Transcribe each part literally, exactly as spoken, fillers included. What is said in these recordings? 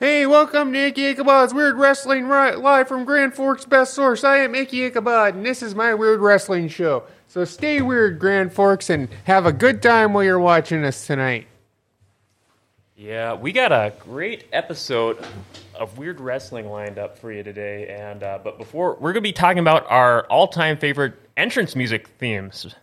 Hey, welcome to Icky Ichabod's Weird Wrestling, right live from Grand Forks' best source. I am Icky Ichabod, and this is my Weird Wrestling Show. So stay weird, Grand Forks, and have a good time while you're watching us tonight. Yeah, we got a great episode of Weird Wrestling lined up for you today. And uh, but before, we're going to be talking about our all-time favorite entrance music themes.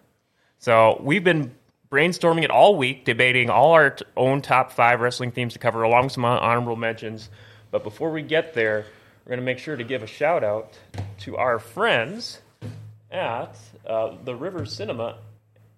So we've been brainstorming it all week, debating all our t- own top five wrestling themes to cover, along with some honorable mentions. But before we get there, we're going to make sure to give a shout-out to our friends at uh, The River Cinema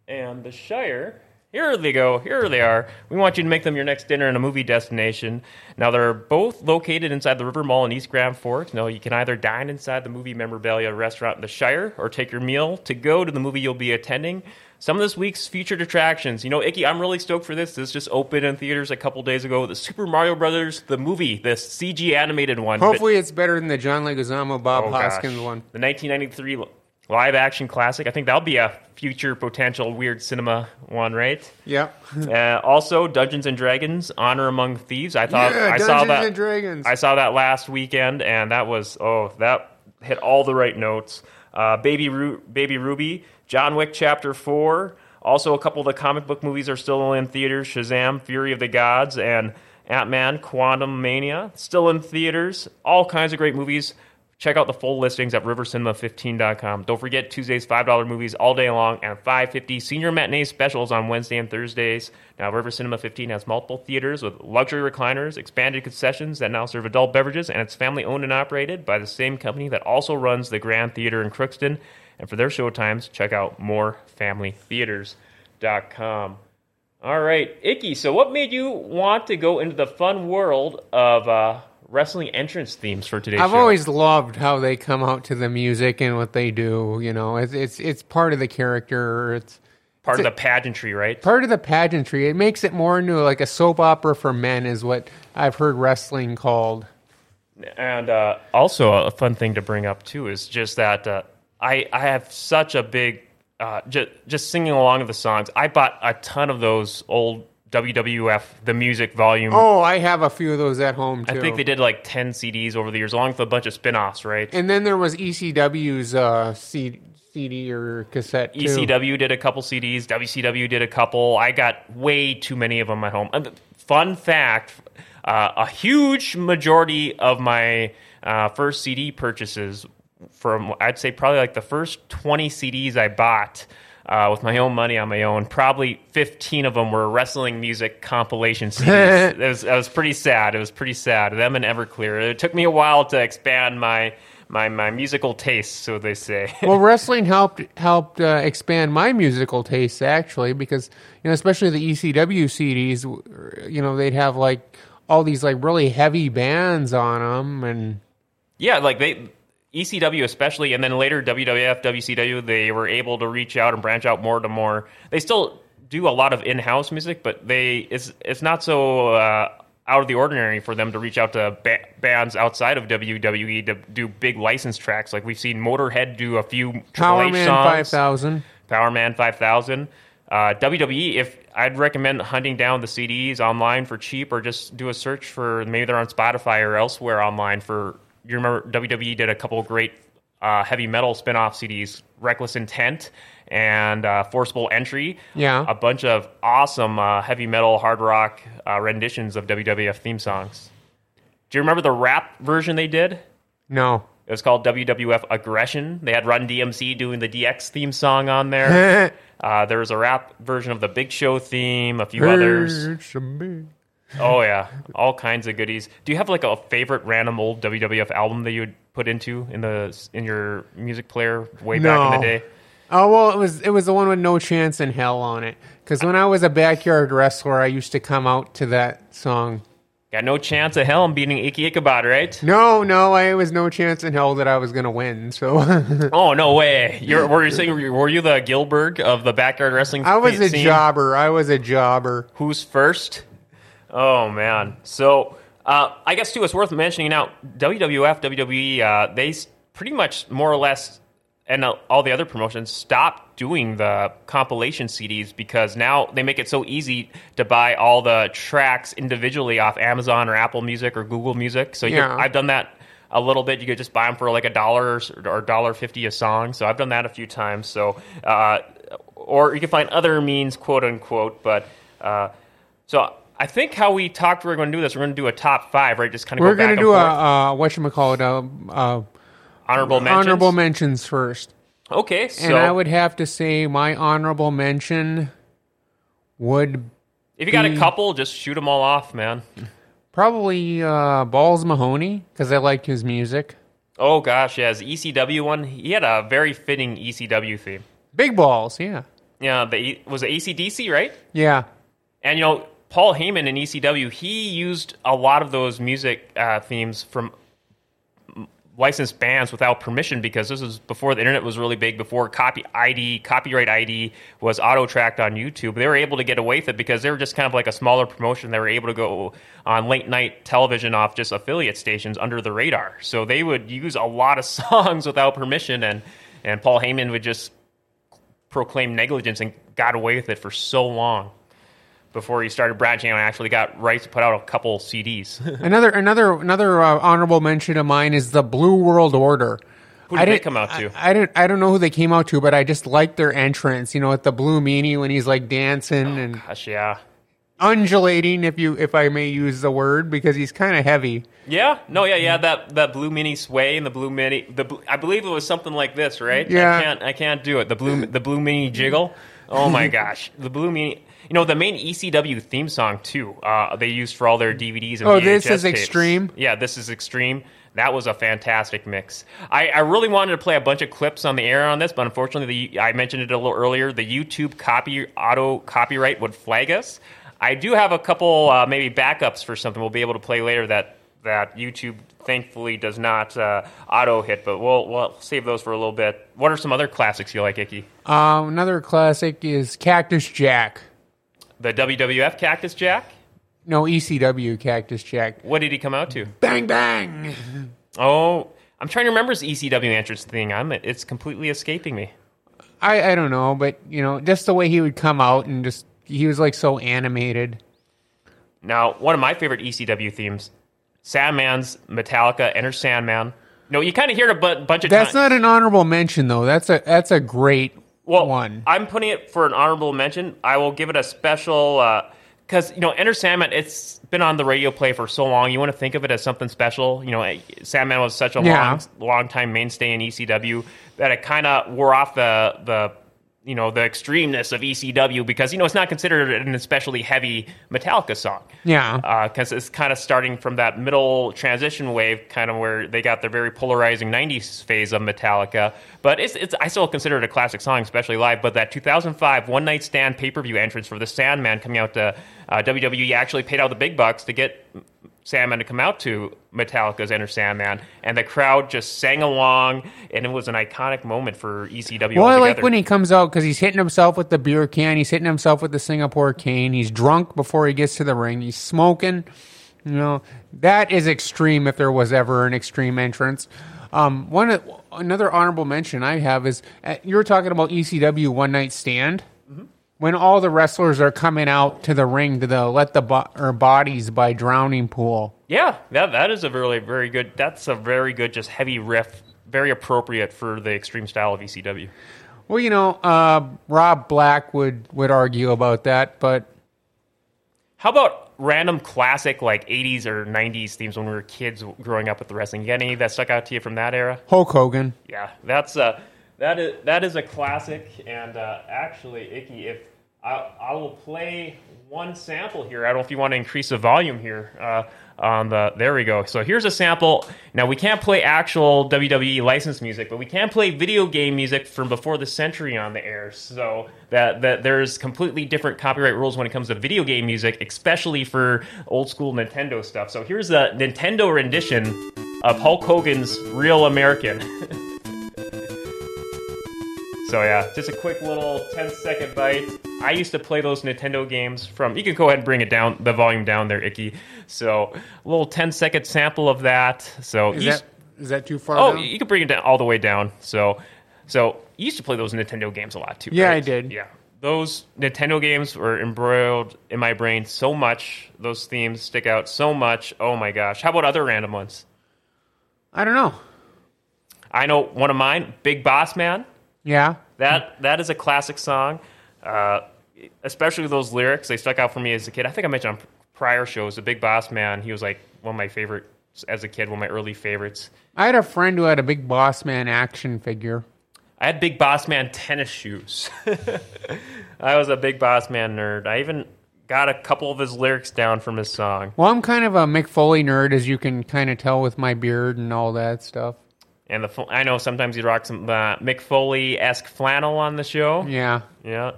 and The Shire. Here they go. Here they are. We want you to make them your next dinner and a movie destination. Now, they're both located inside the River Mall in East Grand Forks. Now, you can either dine inside the movie memorabilia restaurant in The Shire or take your meal to go to the movie you'll be attending. Some of this week's featured attractions. You know, Icky, I'm really stoked for this. This just opened in theaters a couple days ago. The Super Mario Brothers, the movie, the C G animated one. Hopefully but, it's better than the John Leguizamo, Bob oh Hoskins gosh. one. The nineteen ninety-three live action classic. I think that'll be a future potential weird cinema one, right? Yep. uh, also, Dungeons and Dragons: Honor Among Thieves. I thought yeah, I Dungeons saw that. And Dragons. I saw that last weekend, and that was oh, that hit all the right notes. Uh, Baby Ru- Baby Ruby. John Wick Chapter four. Also, a couple of the comic book movies are still in theaters. Shazam, Fury of the Gods, and Ant-Man, Quantum Mania. Still in theaters. All kinds of great movies. Check out the full listings at river cinema fifteen dot com. Don't forget Tuesday's five dollar movies all day long and five fifty senior matinee specials on Wednesday and Thursdays. Now, River Cinema fifteen has multiple theaters with luxury recliners, expanded concessions that now serve adult beverages, and it's family-owned and operated by the same company that also runs the Grand Theater in Crookston. And for their show times, check out more family theaters dot com. All right, Icky, so what made you want to go into the fun world of uh, wrestling entrance themes for today's I've show? I've always loved how they come out to the music and what they do. You know, it's it's, it's part of the character. It's part it's of a, the pageantry, right? Part of the pageantry. It makes it more into like a soap opera for men is what I've heard wrestling called. And uh, also a fun thing to bring up, too, is just that... Uh, I, I have such a big, uh, just, just singing along to the songs. I bought a ton of those old W W F, the music volume. Oh, I have a few of those at home, too. I think they did like ten C Ds over the years, along with a bunch of spin-offs, right? And then there was E C W's uh, C D or cassette, too. E C W did a couple C Ds. W C W did a couple. I got way too many of them at home. Fun fact, uh, a huge majority of my uh, first C D purchases from, I'd say probably like the first twenty C Ds I bought uh, with my own money on my own, probably fifteen of them were wrestling music compilation C Ds. It was, it was pretty sad. It was pretty sad. Them and Everclear. It took me a while to expand my my, my musical tastes, so they say. Well, wrestling helped helped uh, expand my musical tastes, actually, because, you know, especially the E C W C Ds, you know, they'd have like all these like really heavy bands on them. And yeah, like they... E C W especially, and then later W W F, W C W, they were able to reach out and branch out more to more. They still do a lot of in-house music, but they it's it's not so uh, out of the ordinary for them to reach out to ba- bands outside of W W E to do big license tracks. Like we've seen Motorhead do a few Triple H songs. Powerman five thousand. Powerman five thousand. Uh, W W E, if I'd recommend hunting down the C Ds online for cheap, or just do a search for, maybe they're on Spotify or elsewhere online for... You remember W W E did a couple of great uh, heavy metal spin-off C Ds, Reckless Intent and uh, Forcible Entry. Yeah. A bunch of awesome uh, heavy metal, hard rock uh, renditions of W W F theme songs. Do you remember the rap version they did? No. It was called W W F Aggression. They had Run D M C doing the D X theme song on there. uh, there was a rap version of the Big Show theme, a few hey, others. It's a big... Oh, yeah. All kinds of goodies. Do you have, like, a favorite random old W W F album that you would put into in the in your music player way no. back in the day? Oh, well, it was it was the one with No Chance in Hell on it. Because when I was a backyard wrestler, I used to come out to that song. Got no chance in hell in beating Icky Ichabod, right? No, no, I, it was no chance in hell that I was going to win. So, oh no way! You're, were you saying were you the Gilbert of the backyard wrestling? I was a scene? jobber. I was a jobber. Who's first? Oh, man. So uh, I guess, too, it's worth mentioning now, W W F, W W E, uh, they pretty much more or less and all the other promotions stopped doing the compilation C Ds because now they make it so easy to buy all the tracks individually off Amazon or Apple Music or Google Music. So yeah. you, I've done that a little bit. You could just buy them for like a dollar or dollar fifty a song. So I've done that a few times. So, uh, or you can find other means, quote unquote. But uh, so. I think how we talked we were going to do this, we're going to do a top five, right? Just kind of we're go back and forth. We're going to do a, uh, whatchamacallit, uh, uh, honorable mentions. Honorable mentions first. Okay, so. And I would have to say my honorable mention would If you be, got a couple, just shoot them all off, man. Probably uh, Balls Mahoney, because I liked his music. Oh, gosh, yeah. His E C W one, he had a very fitting E C W theme. Big Balls, yeah. Yeah, the, was it A C D C, right? Yeah. And, you know, Paul Heyman in E C W, he used a lot of those music uh, themes from licensed bands without permission because this was before the internet was really big, before copy I D, copyright I D was auto-tracked on YouTube. They were able to get away with it because they were just kind of like a smaller promotion. They were able to go on late-night television off just affiliate stations under the radar. So they would use a lot of songs without permission, and, and Paul Heyman would just proclaim negligence and got away with it for so long. Before he started branching out, I actually got rights to put out a couple C Ds. another, another, another uh, honorable mention of mine is the Blue World Order. Who did I they come out to? I, I don't, I don't know who they came out to, but I just liked their entrance. You know, at the Blue Meanie when he's like dancing oh, and gosh, yeah, undulating, if you, if I may use the word, because he's kind of heavy. Yeah, no, yeah, yeah. That that Blue Meanie sway and the Blue Meanie, the I believe it was something like this, right? Yeah, I can't, I can't do it. The blue, the Blue Meanie jiggle. Oh my gosh, the Blue Meanie. You know, the main E C W theme song, too, uh, they used for all their D V Ds and V H S. Oh, this is tapes. Extreme? Yeah, this is Extreme. That was a fantastic mix. I, I really wanted to play a bunch of clips on the air on this, but unfortunately, the, I mentioned it a little earlier, the YouTube copy auto copyright would flag us. I do have a couple uh, maybe backups for something we'll be able to play later that, that YouTube, thankfully, does not uh, auto-hit, but we'll, we'll save those for a little bit. What are some other classics you like, Icky? Um, another classic is Cactus Jack. The W W F Cactus Jack? No, E C W Cactus Jack. What did he come out to? Bang, bang! Oh, I'm trying to remember his E C W entrance thing. I'm It's completely escaping me. I, I don't know, but, you know, just the way he would come out and just, he was, like, so animated. Now, one of my favorite E C W themes, Sandman's Metallica, Enter Sandman. No, you kind of hear it a bu- bunch of that's times. That's not an honorable mention, though. That's a That's a great Well, One. I'm putting it for an honorable mention. I will give it a special, because, uh, you know, Enter Sandman, it's been on the radio play for so long. You want to think of it as something special. You know, Sandman was such a yeah. long, long-time mainstay in E C W that it kind of wore off the, the, you know, the extremeness of E C W because, you know, it's not considered an especially heavy Metallica song. Yeah. Because uh, it's kind of starting from that middle transition wave kind of where they got their very polarizing nineties phase of Metallica. But it's, it's, I still consider it a classic song, especially live. But that two thousand five One Night Stand pay-per-view entrance for the Sandman coming out to uh, W W E actually paid out the big bucks to get Sandman to come out to Metallica's Enter Sandman, and the crowd just sang along, and it was an iconic moment for E C W. Well, altogether. I like when he comes out because he's hitting himself with the beer can, he's hitting himself with the Singapore cane, he's drunk before he gets to the ring, he's smoking. You know, that is extreme if there was ever an extreme entrance. Um, one another honorable mention I have is uh, you were talking about E C W One Night Stand. Mm-hmm. When all the wrestlers are coming out to the ring to the let the bo- or bodies by drowning pool. Yeah, that that is a really very good. That's a very good, just heavy riff, very appropriate for the extreme style of E C W. Well, you know, uh, Rob Black would would argue about that, but how about random classic like eighties or nineties themes when we were kids growing up with the wrestling? You got any that stuck out to you from that era? Hulk Hogan. Yeah, that's uh, that is that is a classic, and uh, actually, Icky, if I, I will play one sample here. I don't know if you want to increase the volume here. Uh, on the there we go. So here's a sample. Now, we can't play actual W W E licensed music, but we can play video game music from before the century on the air. So that, that there's completely different copyright rules when it comes to video game music, especially for old school Nintendo stuff. So here's a Nintendo rendition of Hulk Hogan's Real American. So yeah, just a quick little ten-second bite. I used to play those Nintendo games from... You can go ahead and bring it down, the volume down there, Icky. So a little ten-second sample of that. So is, East, that, is that too far oh, down? You can bring it down all the way down. So So you used to play those Nintendo games a lot too, yeah, right? I did. Yeah. Those Nintendo games were embroiled in my brain so much. Those themes stick out so much. Oh, my gosh. How about other random ones? I don't know. I know one of mine, Big Boss Man. Yeah. That That is a classic song, uh, especially those lyrics. They stuck out for me as a kid. I think I mentioned on prior shows, the Big Boss Man, he was like one of my favorite as a kid, one of my early favorites. I had a friend who had a Big Boss Man action figure. I had Big Boss Man tennis shoes. I was a Big Boss Man nerd. I even got a couple of his lyrics down from his song. Well, I'm kind of a Mick Foley nerd, as you can kind of tell with my beard and all that stuff. And the I know sometimes he'd rock some uh, Mick Foley-esque flannel on the show. Yeah. Yeah.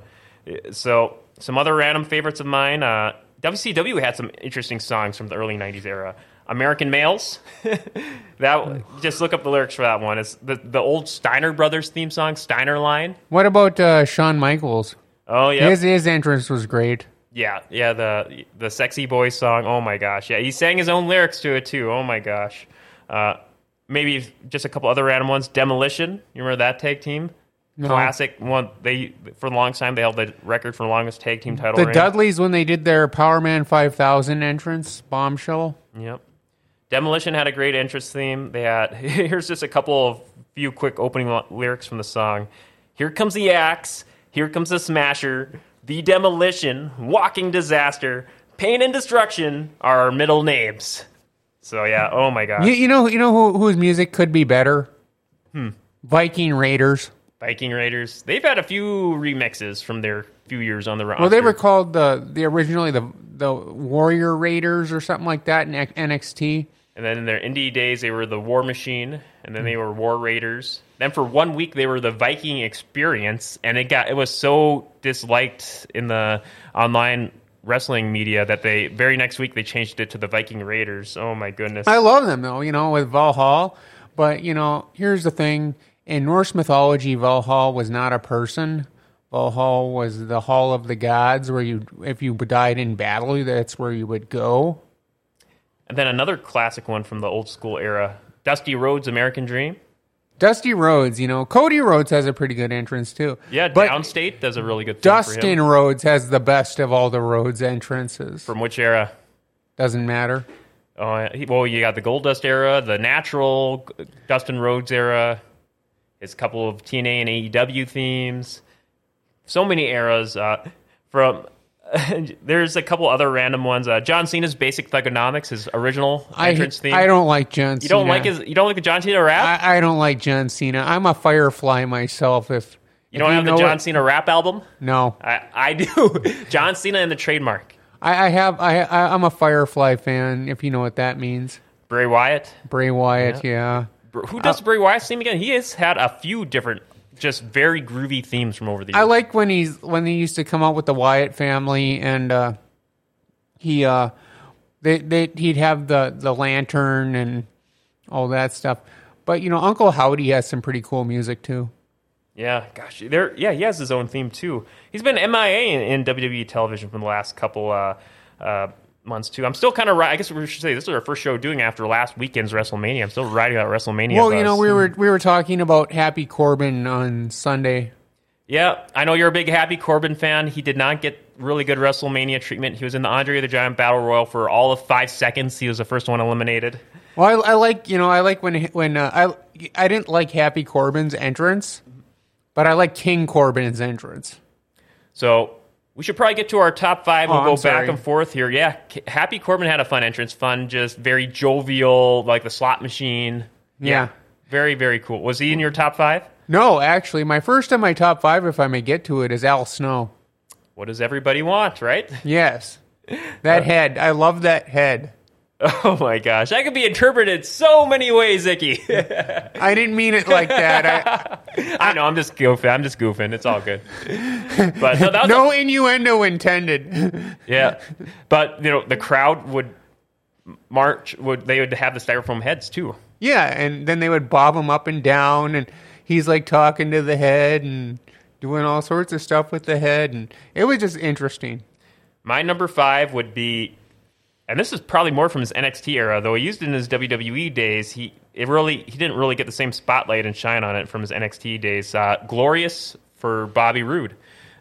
So some other random favorites of mine. Uh, W C W had some interesting songs from the early nineties era. American Males. That just look up the lyrics for that one. It's the the old Steiner Brothers theme song, Steiner Line. What about uh, Shawn Michaels? Oh yeah, his his entrance was great. Yeah, yeah, the the Sexy Boy song. Oh my gosh, yeah, he sang his own lyrics to it too. Oh my gosh, uh, maybe just a couple other random ones. Demolition. You remember that tag team? No. Classic one. They for the longest time they held the record for the longest tag team title. The reign. Dudleys when they did their Powerman five thousand entrance, Bombshell. Yep. Demolition had a great entrance theme. They had here's just a couple of few quick opening l- lyrics from the song. Here comes the axe. Here comes the smasher. The demolition, walking disaster, pain and destruction are our middle names. So yeah, oh my god. You, you know, you know who, whose music could be better? Hmm. Viking Raiders. Viking Raiders. They've had a few remixes from their few years on the roster. Well, they were called the the originally the the Warrior Raiders or something like that in N X T. And then in their indie days, they were the War Machine, and then they were War Raiders. Then for one week, they were the Viking Experience, and it got it was so disliked in the online wrestling media that they very next week they changed it to the Viking Raiders. Oh my goodness! I love them though, you know, with Valhalla. But you know, here's the thing: in Norse mythology, Valhalla was not a person. Valhalla was the hall of the gods, where you, if you died in battle, that's where you would go. And then another classic one from the old school era, Dusty Rhodes' American Dream. Dusty Rhodes, you know, Cody Rhodes has a pretty good entrance too. Yeah, but Downstate does a really good thing Dustin for him. Rhodes has the best of all the Rhodes entrances. From which era? Doesn't matter. Uh, well, you got the Goldust era, the natural Dustin Rhodes era, his couple of T N A and A E W themes. So many eras uh, from... There's a couple other random ones. Uh, John Cena's Basic Thugonomics, his original entrance I, theme. I don't like John Cena. You don't Cena. like his. You don't like the John Cena rap. I, I don't like John Cena. I'm a Firefly myself. If you if don't you have the John it, Cena rap album, no, I, I do. John Cena and the Trademark. I, I have. I, I I'm a Firefly fan. If you know what that means. Bray Wyatt. Bray Wyatt. Yeah. yeah. Who does uh, Bray Wyatt's theme again? He has had a few different. Just very groovy themes from over the years. I like when he's when they used to come out with the Wyatt family, and uh, he uh, they they he'd have the, the lantern and all that stuff. But you know, Uncle Howdy has some pretty cool music too. Yeah, gosh, there. Yeah, he has his own theme too. He's been M I A in, in W W E television for the last couple uh, uh, months too. I'm still kind of. I guess we should say this is our first show doing after last weekend's WrestleMania. I'm still riding out WrestleMania. Well, you know, we were we were talking about Happy Corbin on Sunday. Yeah, I know you're a big Happy Corbin fan. He did not get really good WrestleMania treatment. He was in the Andre the Giant Battle Royal for all of five seconds. He was the first one eliminated. Well, I, I like you know I like when when uh, I I didn't like Happy Corbin's entrance, but I like King Corbin's entrance. So. We should probably get to our top five and oh, we'll go back and forth here. Yeah, Happy Corbin had a fun entrance. Fun, just very jovial, like the slot machine. Yeah. yeah. Very, very cool. Was he in your top five? No, actually. My first in my top five, if I may get to it, is Al Snow. What does everybody want, right? Yes. That head. I love that head. Oh, my gosh. That could be interpreted so many ways, Icky. I didn't mean it like that. I, I, I know. I'm just goofing. I'm just goofing. It's all good. But no, that was no a, innuendo intended. Yeah. But, you know, the crowd would march. Would They would have the styrofoam heads, too. Yeah, and then they would bob them up and down, and he's, like, talking to the head and doing all sorts of stuff with the head. And it was just interesting. My number five would be... and this is probably more from his N X T era, though he used it in his W W E days. He it really he didn't really get the same spotlight and shine on it from his N X T days. Uh, Glorious for Bobby Roode.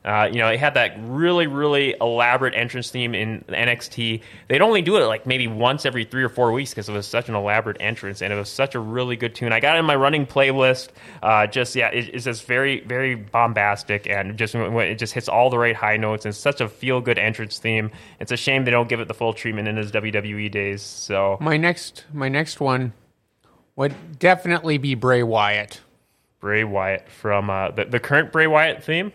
Uh, you know, it had that really, really elaborate entrance theme in N X T. They'd only do it like maybe once every three or four weeks because it was such an elaborate entrance, and it was such a really good tune. I got it in my running playlist. Uh, just, yeah, it, it's just very, very bombastic, and just it just hits all the right high notes, and it's such a feel-good entrance theme. It's a shame they don't give it the full treatment in his W W E days. So my next, my next one would definitely be Bray Wyatt. Bray Wyatt from uh, the, the current Bray Wyatt theme?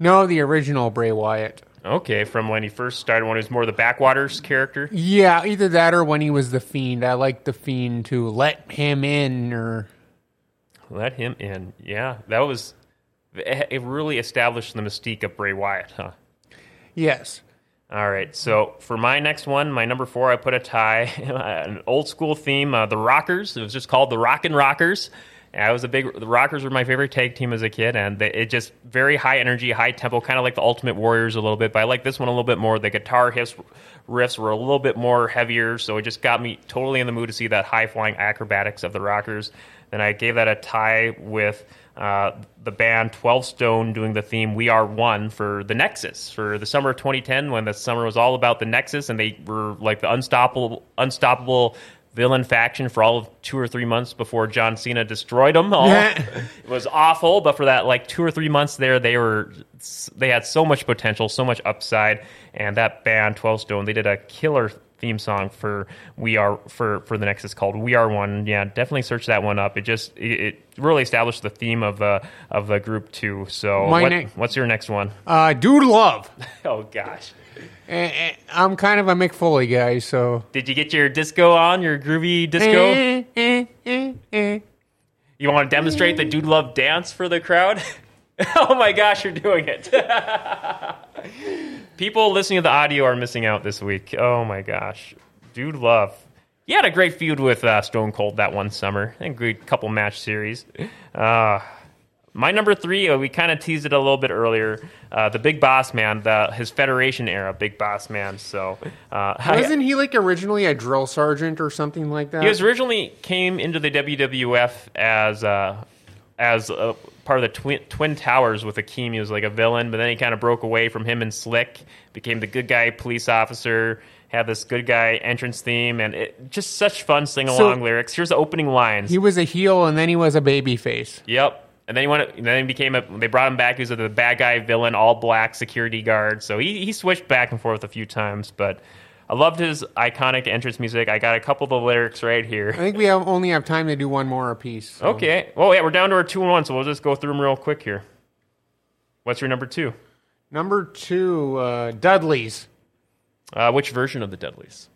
No, the original Bray Wyatt. Okay, from when he first started, when he was more the Backwaters character? Yeah, either that or when he was the Fiend. I like the Fiend to let him in or... Let him in, yeah. That was... It really established the mystique of Bray Wyatt, huh? Yes. All right, so for my next one, my number four, I put a tie. An old school theme, uh, The Rockers. It was just called The Rockin' Rockers. I was a big... The Rockers were my favorite tag team as a kid, and they, it just very high energy, high tempo, kind of like the Ultimate Warriors a little bit, but I like this one a little bit more. The guitar hiss, riffs were a little bit more heavier, so it just got me totally in the mood to see that high-flying acrobatics of the Rockers. Then I gave that a tie with uh, the band twelve Stone doing the theme We Are One for the Nexus, for the summer of twenty ten, when the summer was all about the Nexus, and they were like the unstoppable... unstoppable villain faction for all of two or three months before John Cena destroyed them all. It was awful, but for that like two or three months there, they were they had so much potential, so much upside, and that band twelve Stone, they did a killer theme song for We Are for for the Nexus called We Are One. Yeah, definitely search that one up. It just it, it really established the theme of the of the group too. So what, ne- what's your next one? Uh, Dude Love. Oh gosh. I'm kind of a Mick Foley guy, so... Did you get your disco on, your groovy disco? Eh, eh, eh, eh. You want to demonstrate eh. the Dude Love dance for the crowd? Oh my gosh, you're doing it. People listening to the audio are missing out this week. Oh my gosh. Dude Love. You had a great feud with uh, Stone Cold that one summer. I think a couple match series. Uh My number three, we kind of teased it a little bit earlier, uh, the Big Boss Man, the, his Federation era Big Boss Man. So uh, wasn't I, he like originally a drill sergeant or something like that? He was originally came into the W W F as uh, as a part of the Twin, twin Towers with Akeem. He was like a villain, but then he kind of broke away from him and Slick, became the good guy police officer. Had this good guy entrance theme, and it, just such fun sing along so, lyrics. Here's the opening lines: He was a heel, and then he was a baby face. Yep. And then he went. And then he became a. They brought him back. He was the bad guy, villain, all black security guard. So he he switched back and forth a few times. But I loved his iconic entrance music. I got a couple of the lyrics right here. I think we have, only have time to do one more apiece. So. Okay. Well, yeah, we're down to our two and one. So we'll just go through them real quick here. What's your number two? Number two, uh, Dudleys. Uh, which version of the Dudleys?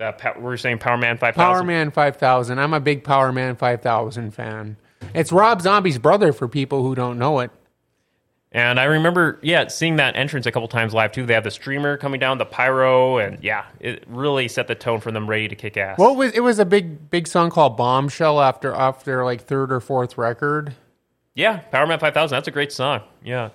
Uh, pa- we're saying Powerman five thousand. Powerman five thousand. I'm a big Powerman five thousand fan. It's Rob Zombie's brother, for people who don't know it. And I remember, yeah, seeing that entrance a couple times live, too. They have the streamer coming down, the pyro, and yeah, it really set the tone for them ready to kick ass. Well, it was a big big song called Bombshell after, after like, third or fourth record. Yeah, Powerman five thousand, that's a great song, yeah.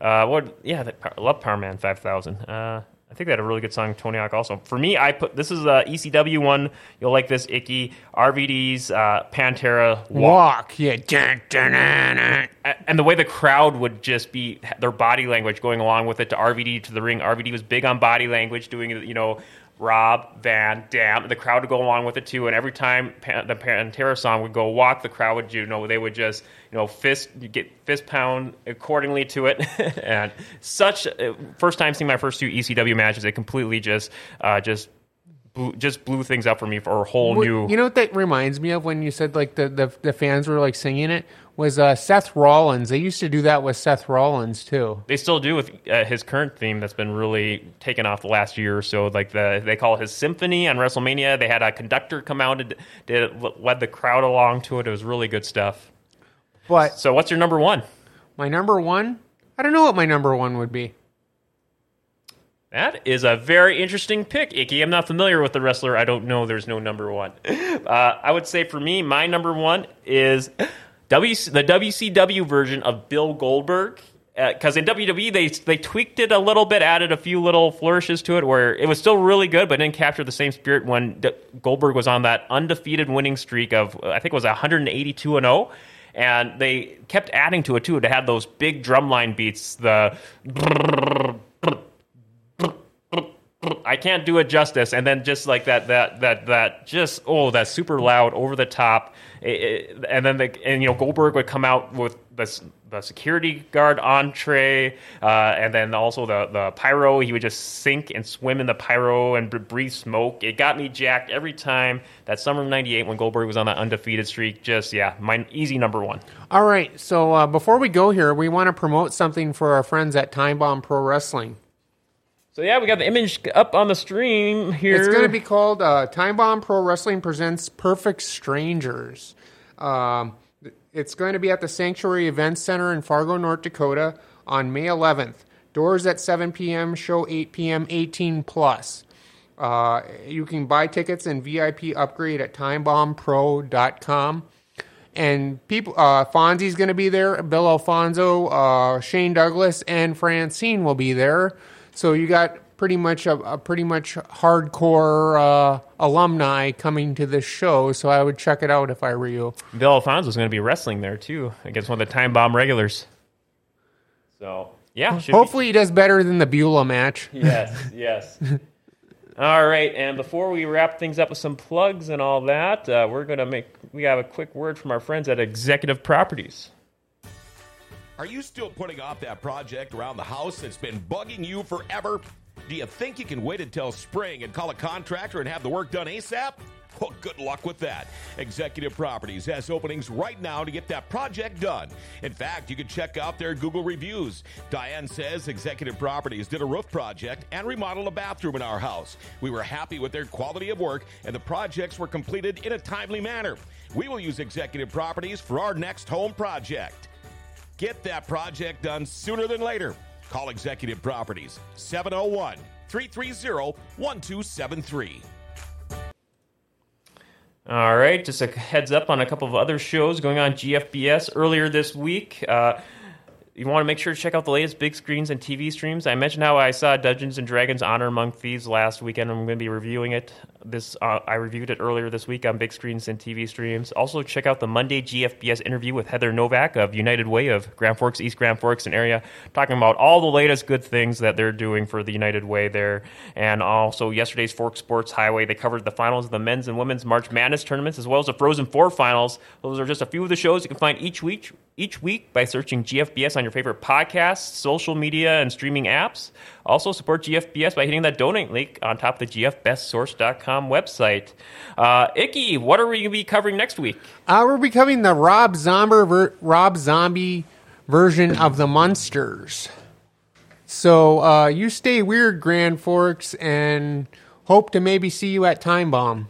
Uh, what? Yeah, that, I love Powerman five thousand. Uh, I think they had a really good song, Tony Hawk, also. For me, I put this is a E C W one. You'll like this, Icky. R V D's uh, Pantera Walk. Walk, yeah. Dun, dun, dun, dun. And the way the crowd would just be, their body language going along with it to R V D, to the ring. R V D was big on body language, doing, you know, Rob Van Dam. The crowd would go along with it, too. And every time Pan, the Pantera song would go walk, the crowd would, you know, they would just... You know, fist you get fist pound accordingly to it, and such. First time seeing my first two E C W matches, it completely just, uh, just, blew, just blew things up for me for a whole well, new. You know what that reminds me of when you said like the the, the fans were like singing it was uh, Seth Rollins. They used to do that with Seth Rollins too. They still do with uh, his current theme that's been really taken off the last year or so. Like the they call it his symphony on WrestleMania. They had a conductor come out and did led the crowd along to it. It was really good stuff. But so what's your number one? My number one? I don't know what my number one would be. That is a very interesting pick, Icky. I'm not familiar with the wrestler. I don't know. There's no number one. Uh, I would say for me, my number one is W- the W C W version of Bill Goldberg. Because uh, in W W E, they they tweaked it a little bit, added a few little flourishes to it where it was still really good, but didn't capture the same spirit when D- Goldberg was on that undefeated winning streak of, I think it was one eighty-two and oh. And they kept adding to it, too, to have those big drumline beats. The... I can't do it justice. And then just like that, that, that, that, just, oh, that super loud, over the top. It, and then, the, and you know, Goldberg would come out with this... the security guard entree, uh, and then also the, the pyro. He would just sink and swim in the pyro and b- breathe smoke. It got me jacked every time. That summer of ninety-eight when Goldberg was on that undefeated streak, just, yeah, my easy number one. All right, so uh, before we go here, we want to promote something for our friends at Time Bomb Pro Wrestling. So, yeah, we got the image up on the stream here. It's going to be called uh, Time Bomb Pro Wrestling Presents Perfect Strangers. Um... It's going to be at the Sanctuary Events Center in Fargo, North Dakota on May eleventh. Doors at seven p.m., show eight p.m., eighteen plus. Uh, you can buy tickets and V I P upgrade at time bomb pro dot com. And people, uh, Fonzie's going to be there, Bill Alfonso, uh, Shane Douglas, and Francine will be there. So you got pretty much a, a pretty much hardcore uh, alumni coming to this show, so I would check it out if I were you. Bill Alfonso is going to be wrestling there too against one of the Time Bomb regulars. So yeah, hopefully be. He does better than the Beulah match. Yes, yes. All right, and before we wrap things up with some plugs and all that, uh, we're going to make we have a quick word from our friends at Executive Properties. Are you still putting off that project around the house that's been bugging you forever? Do you think you can wait until spring and call a contractor and have the work done ASAP? Well, good luck with that. Executive Properties has openings right now to get that project done. In fact, you can check out their Google reviews. Diane says Executive Properties did a roof project and remodeled a bathroom in our house. We were happy with their quality of work, and the projects were completed in a timely manner. We will use Executive Properties for our next home project. Get that project done sooner than later. Call Executive Properties, seven oh one, three three zero, one two seven three. All right, just a heads up on a couple of other shows going on G F B S earlier this week. Uh, you want to make sure to check out the latest big screens and T V streams. I mentioned how I saw Dungeons and Dragons: Honor Among Thieves last weekend. I'm going to be reviewing it. This uh, I reviewed it earlier this week on big screens and T V streams. Also, check out the Monday G F B S interview with Heather Novak of United Way of Grand Forks, East Grand Forks, and area, talking about all the latest good things that they're doing for the United Way there. And also, yesterday's Fork Sports Highway, they covered the finals of the men's and women's March Madness tournaments, as well as the Frozen Four finals. Those are just a few of the shows you can find each week, each week by searching G F B S on your favorite podcasts, social media, and streaming apps. Also, support G F B S by hitting that donate link on top of the G F best source dot com website. Uh, Icky, what are we going to be covering next week? Uh, we're becoming the Rob Zombie, ver- Rob Zombie version of the Munsters. So uh, you stay weird, Grand Forks, and hope to maybe see you at Time Bomb.